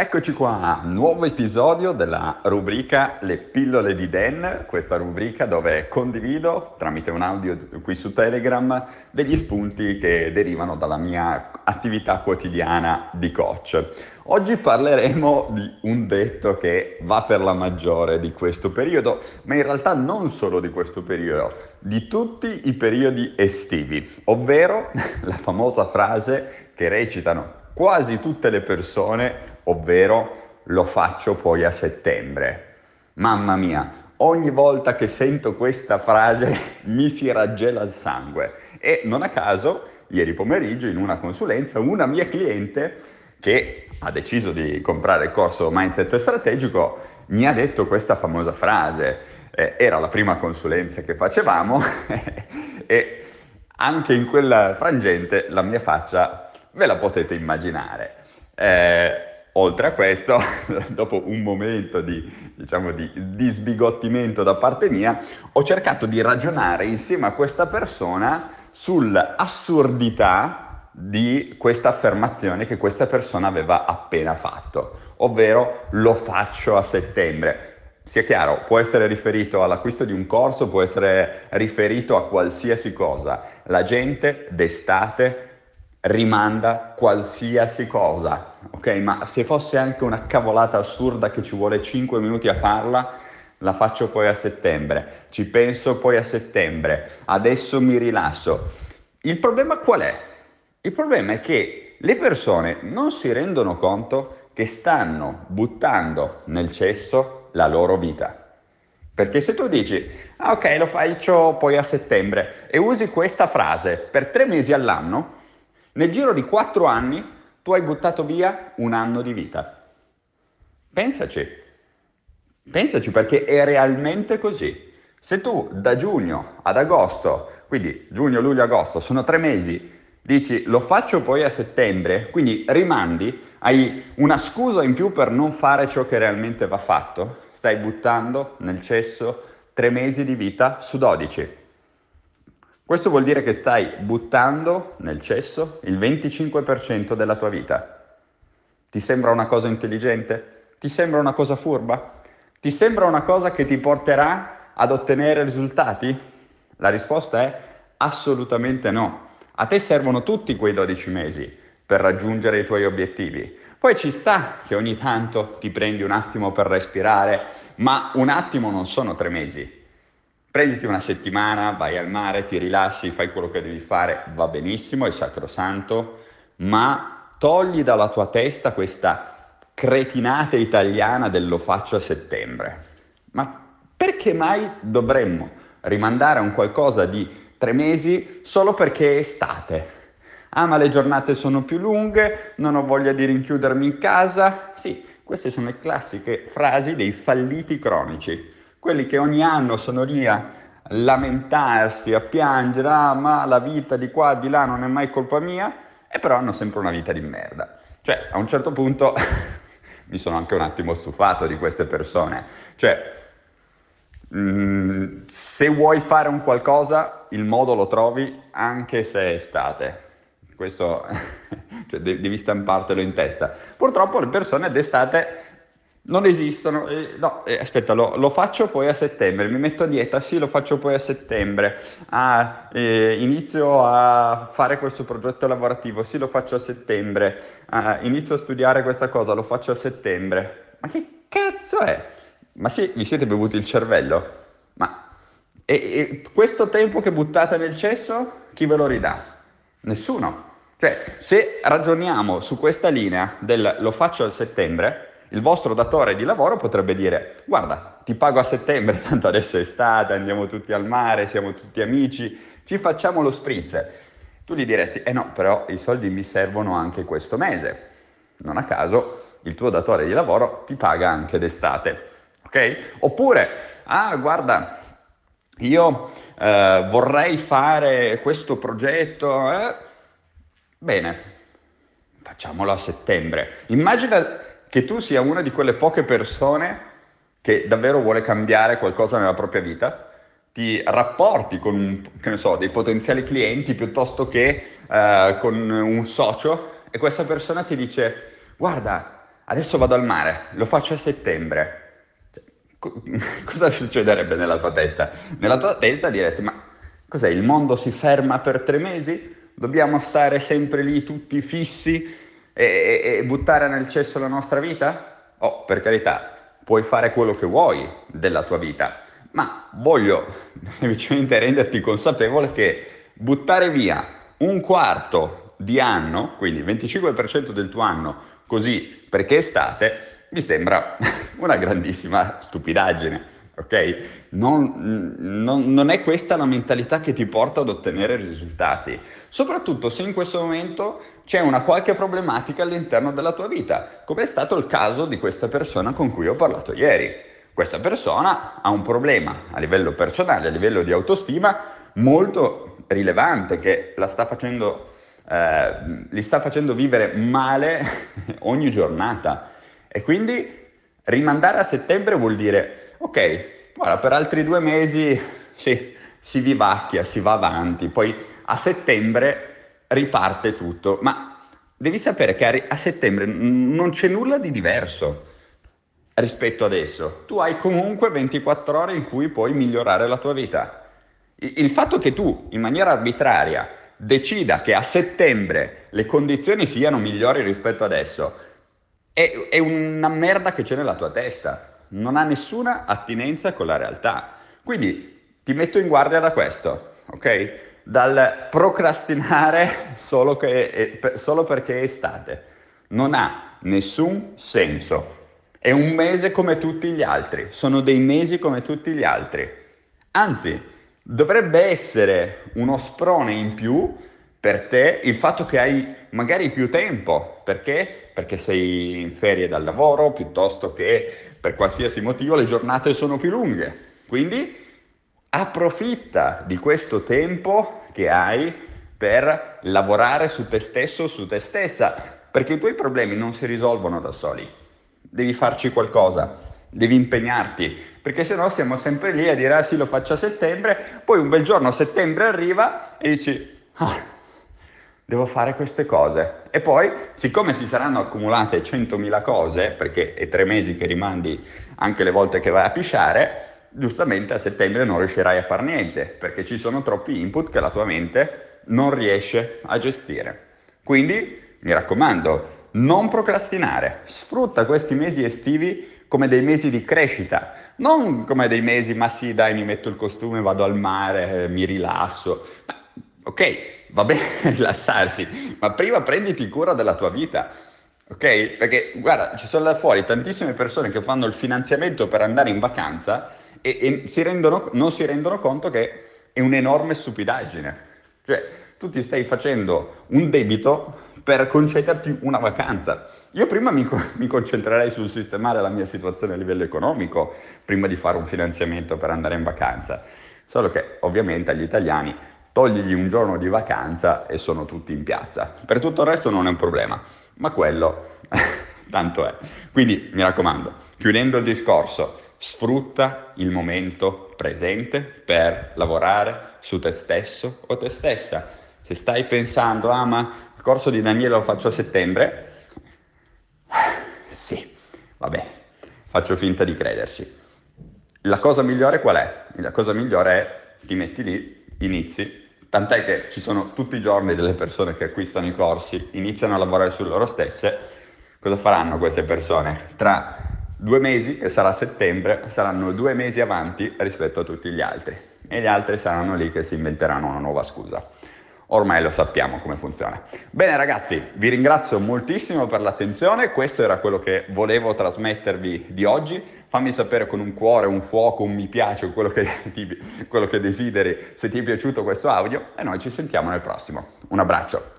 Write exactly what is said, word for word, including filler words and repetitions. Eccoci qua, nuovo episodio della rubrica Le pillole di Dan, questa rubrica dove condivido tramite un audio qui su Telegram degli spunti che derivano dalla mia attività quotidiana di coach. Oggi parleremo di un detto che va per la maggiore di questo periodo, ma in realtà non solo di questo periodo, di tutti i periodi estivi, ovvero la famosa frase che recitano quasi tutte le persone, ovvero lo faccio poi a settembre. Mamma mia, ogni volta che sento questa frase mi si raggela il sangue. E non a caso, ieri pomeriggio in una consulenza, una mia cliente che ha deciso di comprare il corso Mindset Strategico mi ha detto questa famosa frase. Eh, era la prima consulenza che facevamo e anche in quella frangente la mia faccia ve la potete immaginare. Eh, oltre a questo, dopo un momento di, diciamo, di, di sbigottimento da parte mia, ho cercato di ragionare insieme a questa persona sull'assurdità di questa affermazione che questa persona aveva appena fatto, ovvero lo faccio a settembre. Sia chiaro, può essere riferito all'acquisto di un corso, può essere riferito a qualsiasi cosa. La gente d'estate rimanda qualsiasi cosa, ok? Ma se fosse anche una cavolata assurda che ci vuole cinque minuti a farla, la faccio poi a settembre, ci penso poi a settembre, adesso mi rilasso. Il problema qual è? Il problema è che le persone non si rendono conto che stanno buttando nel cesso la loro vita. Perché se tu dici, ah ok, lo faccio poi a settembre, e usi questa frase per tre mesi all'anno, nel giro di quattro anni tu hai buttato via un anno di vita. Pensaci, pensaci perché è realmente così. Se tu da giugno ad agosto, quindi giugno, luglio, agosto, sono tre mesi, dici lo faccio poi a settembre, quindi rimandi, hai una scusa in più per non fare ciò che realmente va fatto, stai buttando nel cesso tre mesi di vita su dodici. Questo vuol dire che stai buttando nel cesso il venticinque per cento della tua vita. Ti sembra una cosa intelligente? Ti sembra una cosa furba? Ti sembra una cosa che ti porterà ad ottenere risultati? La risposta è assolutamente no. A te servono tutti quei dodici mesi per raggiungere i tuoi obiettivi. Poi ci sta che ogni tanto ti prendi un attimo per respirare, ma un attimo non sono tre mesi. Prenditi una settimana, vai al mare, ti rilassi, fai quello che devi fare, va benissimo, è sacrosanto, ma togli dalla tua testa questa cretinata italiana del lo faccio a settembre. Ma perché mai dovremmo rimandare un qualcosa di tre mesi solo perché è estate? Ah, ma le giornate sono più lunghe, non ho voglia di rinchiudermi in casa. Sì, queste sono le classiche frasi dei falliti cronici. Quelli che ogni anno sono lì a lamentarsi, a piangere, ah ma la vita di qua, di là non è mai colpa mia, e però hanno sempre una vita di merda. Cioè, a un certo punto mi sono anche un attimo stufato di queste persone. Cioè, mh, se vuoi fare un qualcosa, il modo lo trovi anche se è estate. Questo, cioè, devi stampartelo in testa. Purtroppo le persone d'estate non esistono, eh, no, eh, aspetta, lo, lo faccio poi a settembre, mi metto a dieta, sì, lo faccio poi a settembre, ah, eh, inizio a fare questo progetto lavorativo, sì, lo faccio a settembre, ah, inizio a studiare questa cosa, lo faccio a settembre. Ma che cazzo è? Ma sì, vi siete bevuti il cervello? Ma e, e questo tempo che buttate nel cesso, chi ve lo ridà? Nessuno. Cioè, se ragioniamo su questa linea del lo faccio a settembre, il vostro datore di lavoro potrebbe dire, guarda, ti pago a settembre, tanto adesso è estate, andiamo tutti al mare, siamo tutti amici, ci facciamo lo spritz. Tu gli diresti, eh no, però i soldi mi servono anche questo mese. Non a caso il tuo datore di lavoro ti paga anche d'estate, ok? Oppure, ah, guarda, io eh, vorrei fare questo progetto, eh? Bene, facciamolo a settembre. Immagina che tu sia una di quelle poche persone che davvero vuole cambiare qualcosa nella propria vita, ti rapporti con, che ne so, dei potenziali clienti piuttosto che eh, con un socio, e questa persona ti dice, guarda, adesso vado al mare, lo faccio a settembre. Cosa succederebbe nella tua testa? Nella tua testa diresti, ma cos'è, il mondo si ferma per tre mesi? Dobbiamo stare sempre lì tutti fissi e, e, e buttare nel cesso la nostra vita? Oh, per carità, puoi fare quello che vuoi della tua vita, ma voglio semplicemente renderti consapevole che buttare via un quarto di anno, quindi venticinque per cento del tuo anno, così perché è estate, mi sembra una grandissima stupidaggine, ok? Non, non, non è questa la mentalità che ti porta ad ottenere risultati, soprattutto se in questo momento c'è una qualche problematica all'interno della tua vita, come è stato il caso di questa persona con cui ho parlato ieri. Questa persona ha un problema a livello personale, a livello di autostima, molto rilevante, che la sta facendo, eh, li sta facendo vivere male ogni giornata. E quindi rimandare a settembre vuol dire, ok, guarda, per altri due mesi sì, si vivacchia, si va avanti, poi a settembre riparte tutto. Ma devi sapere che a settembre non c'è nulla di diverso rispetto adesso. Tu hai comunque ventiquattro ore in cui puoi migliorare la tua vita. Il fatto che tu, in maniera arbitraria, decida che a settembre le condizioni siano migliori rispetto adesso, è una merda che c'è nella tua testa, non ha nessuna attinenza con la realtà. Quindi ti metto in guardia da questo, ok? Dal procrastinare solo, che è, solo perché è estate. Non ha nessun senso. È un mese come tutti gli altri, sono dei mesi come tutti gli altri. Anzi, dovrebbe essere uno sprone in più per te il fatto che hai magari più tempo, perché? Perché sei in ferie dal lavoro, piuttosto che per qualsiasi motivo le giornate sono più lunghe. Quindi approfitta di questo tempo che hai per lavorare su te stesso, su te stessa, perché i tuoi problemi non si risolvono da soli. Devi farci qualcosa, devi impegnarti, perché sennò siamo sempre lì a dire ah sì, lo faccio a settembre, poi un bel giorno a settembre arriva e dici ah, devo fare queste cose. E poi, siccome si saranno accumulate centomila cose, perché è tre mesi che rimandi anche le volte che vai a pisciare, giustamente a settembre non riuscirai a far niente, perché ci sono troppi input che la tua mente non riesce a gestire. Quindi, mi raccomando, non procrastinare. Sfrutta questi mesi estivi come dei mesi di crescita, non come dei mesi, ma sì, dai, mi metto il costume, vado al mare, mi rilasso. Ma, ok, va bene rilassarsi, ma prima prenditi cura della tua vita, ok? Perché guarda, ci sono là fuori tantissime persone che fanno il finanziamento per andare in vacanza e, e si rendono, non si rendono conto che è un'enorme stupidaggine. Cioè, tu ti stai facendo un debito per concederti una vacanza. Io prima mi, mi concentrerei sul sistemare la mia situazione a livello economico prima di fare un finanziamento per andare in vacanza. Solo che ovviamente agli italiani togligli un giorno di vacanza e sono tutti in piazza. Per tutto il resto non è un problema, ma quello tanto è. Quindi mi raccomando, chiudendo il discorso, sfrutta il momento presente per lavorare su te stesso o te stessa. Se stai pensando, ah ma il corso di Daniele lo faccio a settembre, sì, va bene, faccio finta di crederci. La cosa migliore qual è? La cosa migliore è ti metti lì, inizi, tant'è che ci sono tutti i giorni delle persone che acquistano i corsi, iniziano a lavorare su loro stesse. Cosa faranno queste persone? Tra due mesi, che sarà settembre, saranno due mesi avanti rispetto a tutti gli altri e gli altri saranno lì che si inventeranno una nuova scusa. Ormai lo sappiamo come funziona. Bene ragazzi, vi ringrazio moltissimo per l'attenzione, questo era quello che volevo trasmettervi di oggi. Fammi sapere con un cuore, un fuoco, un mi piace, quello che, ti, quello che desideri, se ti è piaciuto questo audio, e noi ci sentiamo nel prossimo. Un abbraccio!